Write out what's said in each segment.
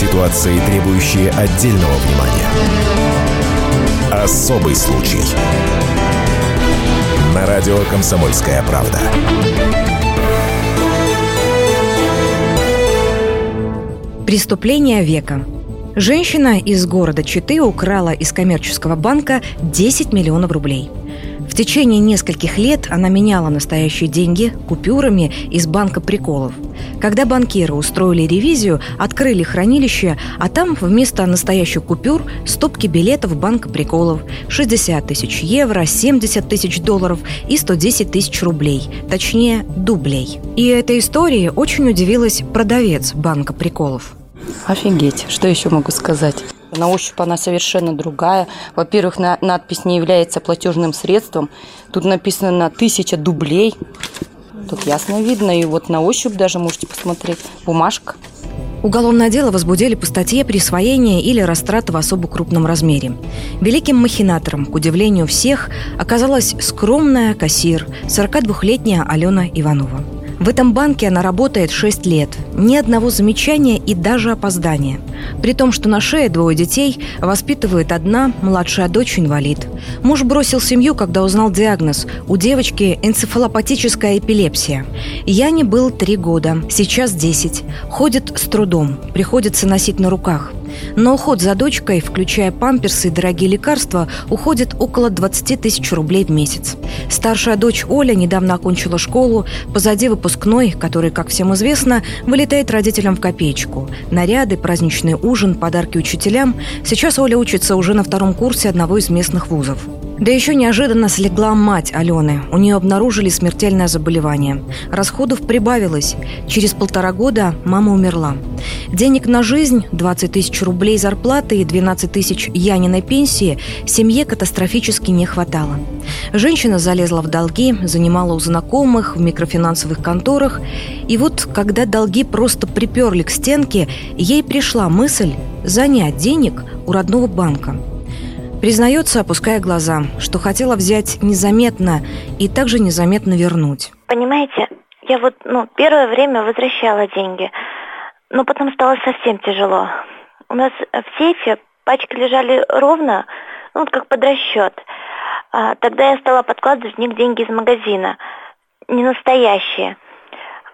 Ситуации, требующие отдельного внимания. Особый случай. На радио «Комсомольская правда». Преступление века. Женщина из города Читы украла из коммерческого банка 10 миллионов рублей. В течение нескольких лет она меняла настоящие деньги купюрами из банка приколов. Когда банкиры устроили ревизию, открыли хранилище, а там вместо настоящих купюр стопки билетов банка приколов. 60 тысяч евро, 70 тысяч долларов и 110 тысяч рублей. Точнее, дублей. И этой истории очень удивилась продавец банка приколов. Офигеть, что еще могу сказать? На ощупь она совершенно другая. Во-первых, надпись не является платежным средством. Тут написано 1000 дублей. Тут ясно видно. И вот на ощупь даже можете посмотреть. Бумажка. Уголовное дело возбудили по статье «Присвоение или растрата в особо крупном размере». Великим махинатором, к удивлению всех, оказалась скромная кассир, 42-летняя Алена Иванова. В этом банке она работает 6 лет. Ни одного замечания и даже опоздания. При том, что на шее 2 детей, воспитывает одна, младшая дочь инвалид. Муж бросил семью, когда узнал диагноз. У девочки энцефалопатическая эпилепсия. Яне было 3 года, сейчас 10. Ходит с трудом, приходится носить на руках. На уход за дочкой, включая памперсы и дорогие лекарства, уходит около 20 тысяч рублей в месяц. Старшая дочь Оля недавно окончила школу, позади выпускной, который, как всем известно, вылетает родителям в копеечку. Наряды, праздничный ужин, подарки учителям. Сейчас Оля учится уже на 2 курсе одного из местных вузов. Да еще неожиданно слегла мать Алены. У нее обнаружили смертельное заболевание. Расходов прибавилось. Через 1,5 года мама умерла. Денег на жизнь, 20 тысяч рублей зарплаты и 12 тысяч Яниной пенсии семье катастрофически не хватало. Женщина залезла в долги, занимала у знакомых, в микрофинансовых конторах. И вот, когда долги просто приперли к стенке, ей пришла мысль занять денег у родного банка. Признается, опуская глаза, что хотела взять незаметно и также незаметно вернуть. Понимаете, я вот первое время возвращала деньги, но потом стало совсем тяжело. У нас в сейфе пачки лежали ровно, как под расчет. Тогда я стала подкладывать в них деньги из магазина, не настоящие.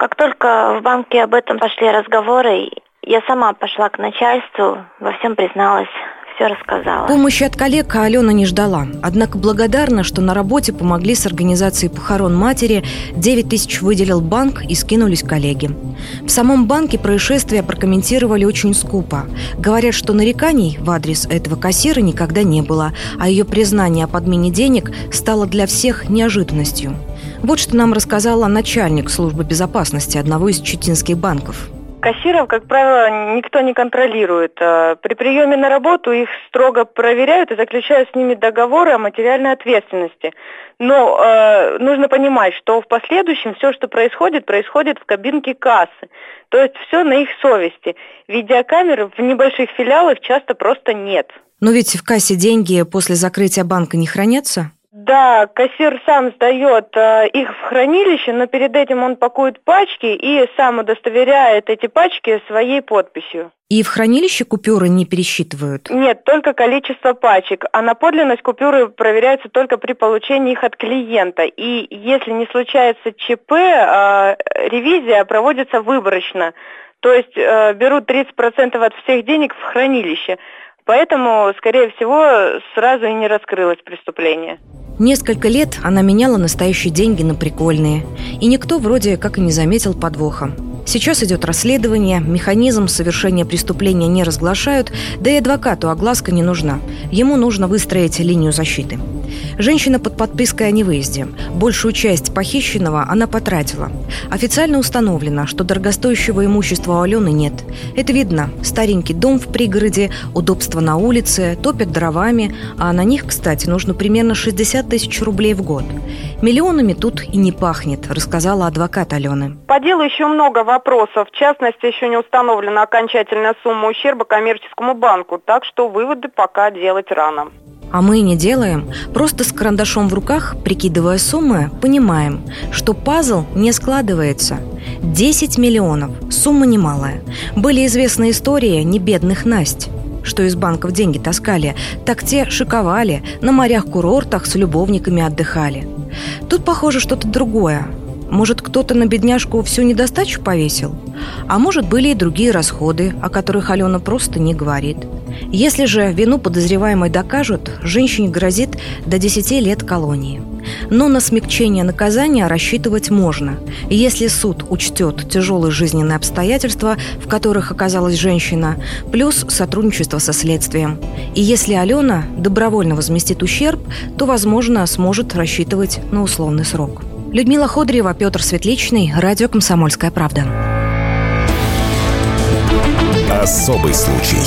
Как только в банке об этом пошли разговоры, я сама пошла к начальству, во всем призналась. Все рассказала. Помощи от коллег Алена не ждала. Однако благодарна, что на работе помогли с организацией похорон матери, 9 тысяч выделил банк и скинулись коллеги. В самом банке происшествие прокомментировали очень скупо. Говорят, что нареканий в адрес этого кассира никогда не было, а ее признание о подмене денег стало для всех неожиданностью. Вот что нам рассказала начальник службы безопасности одного из читинских банков. Кассиров, как правило, никто не контролирует. При приеме на работу их строго проверяют и заключают с ними договоры о материальной ответственности. Но нужно понимать, что в последующем все, что происходит, происходит в кабинке кассы. То есть все на их совести. Видеокамер в небольших филиалах часто просто нет. Но ведь в кассе деньги после закрытия банка не хранятся? Да, кассир сам сдает их в хранилище, но перед этим он пакует пачки и сам удостоверяет эти пачки своей подписью. И в хранилище купюры не пересчитывают? Нет, только количество пачек. А на подлинность купюры проверяются только при получении их от клиента. И если не случается ЧП, ревизия проводится выборочно. То есть берут 30% от всех денег в хранилище. Поэтому, скорее всего, сразу и не раскрылось преступление. Несколько лет она меняла настоящие деньги на прикольные. И никто вроде как и не заметил подвоха. Сейчас идет расследование, механизм совершения преступления не разглашают, да и адвокату огласка не нужна. Ему нужно выстроить линию защиты. Женщина под подпиской о невыезде. Большую часть похищенного она потратила. Официально установлено, что дорогостоящего имущества у Алены нет. Это видно. Старенький дом в пригороде, удобства на улице, топят дровами, а на них, кстати, нужно примерно 60 тысяч рублей в год. Миллионами тут и не пахнет, рассказала адвокат Алены. По делу еще много вопросов. В частности, еще не установлена окончательная сумма ущерба коммерческому банку, так что выводы пока делать рано. А мы не делаем, просто с карандашом в руках, прикидывая суммы, понимаем, что пазл не складывается. 10 миллионов, сумма немалая. Были известны истории небедных Насть, что из банков деньги таскали, так те шиковали, на морях-курортах с любовниками отдыхали. Тут, похоже, что-то другое. Может, кто-то на бедняжку всю недостачу повесил? А может, были и другие расходы, о которых Алена просто не говорит. Если же вину подозреваемой докажут, женщине грозит до 10 лет колонии. Но на смягчение наказания рассчитывать можно, если суд учтет тяжелые жизненные обстоятельства, в которых оказалась женщина, плюс сотрудничество со следствием. И если Алена добровольно возместит ущерб, то, возможно, сможет рассчитывать на условный срок. Людмила Ходарева, Петр Светличный, радио «Комсомольская правда». Особый случай.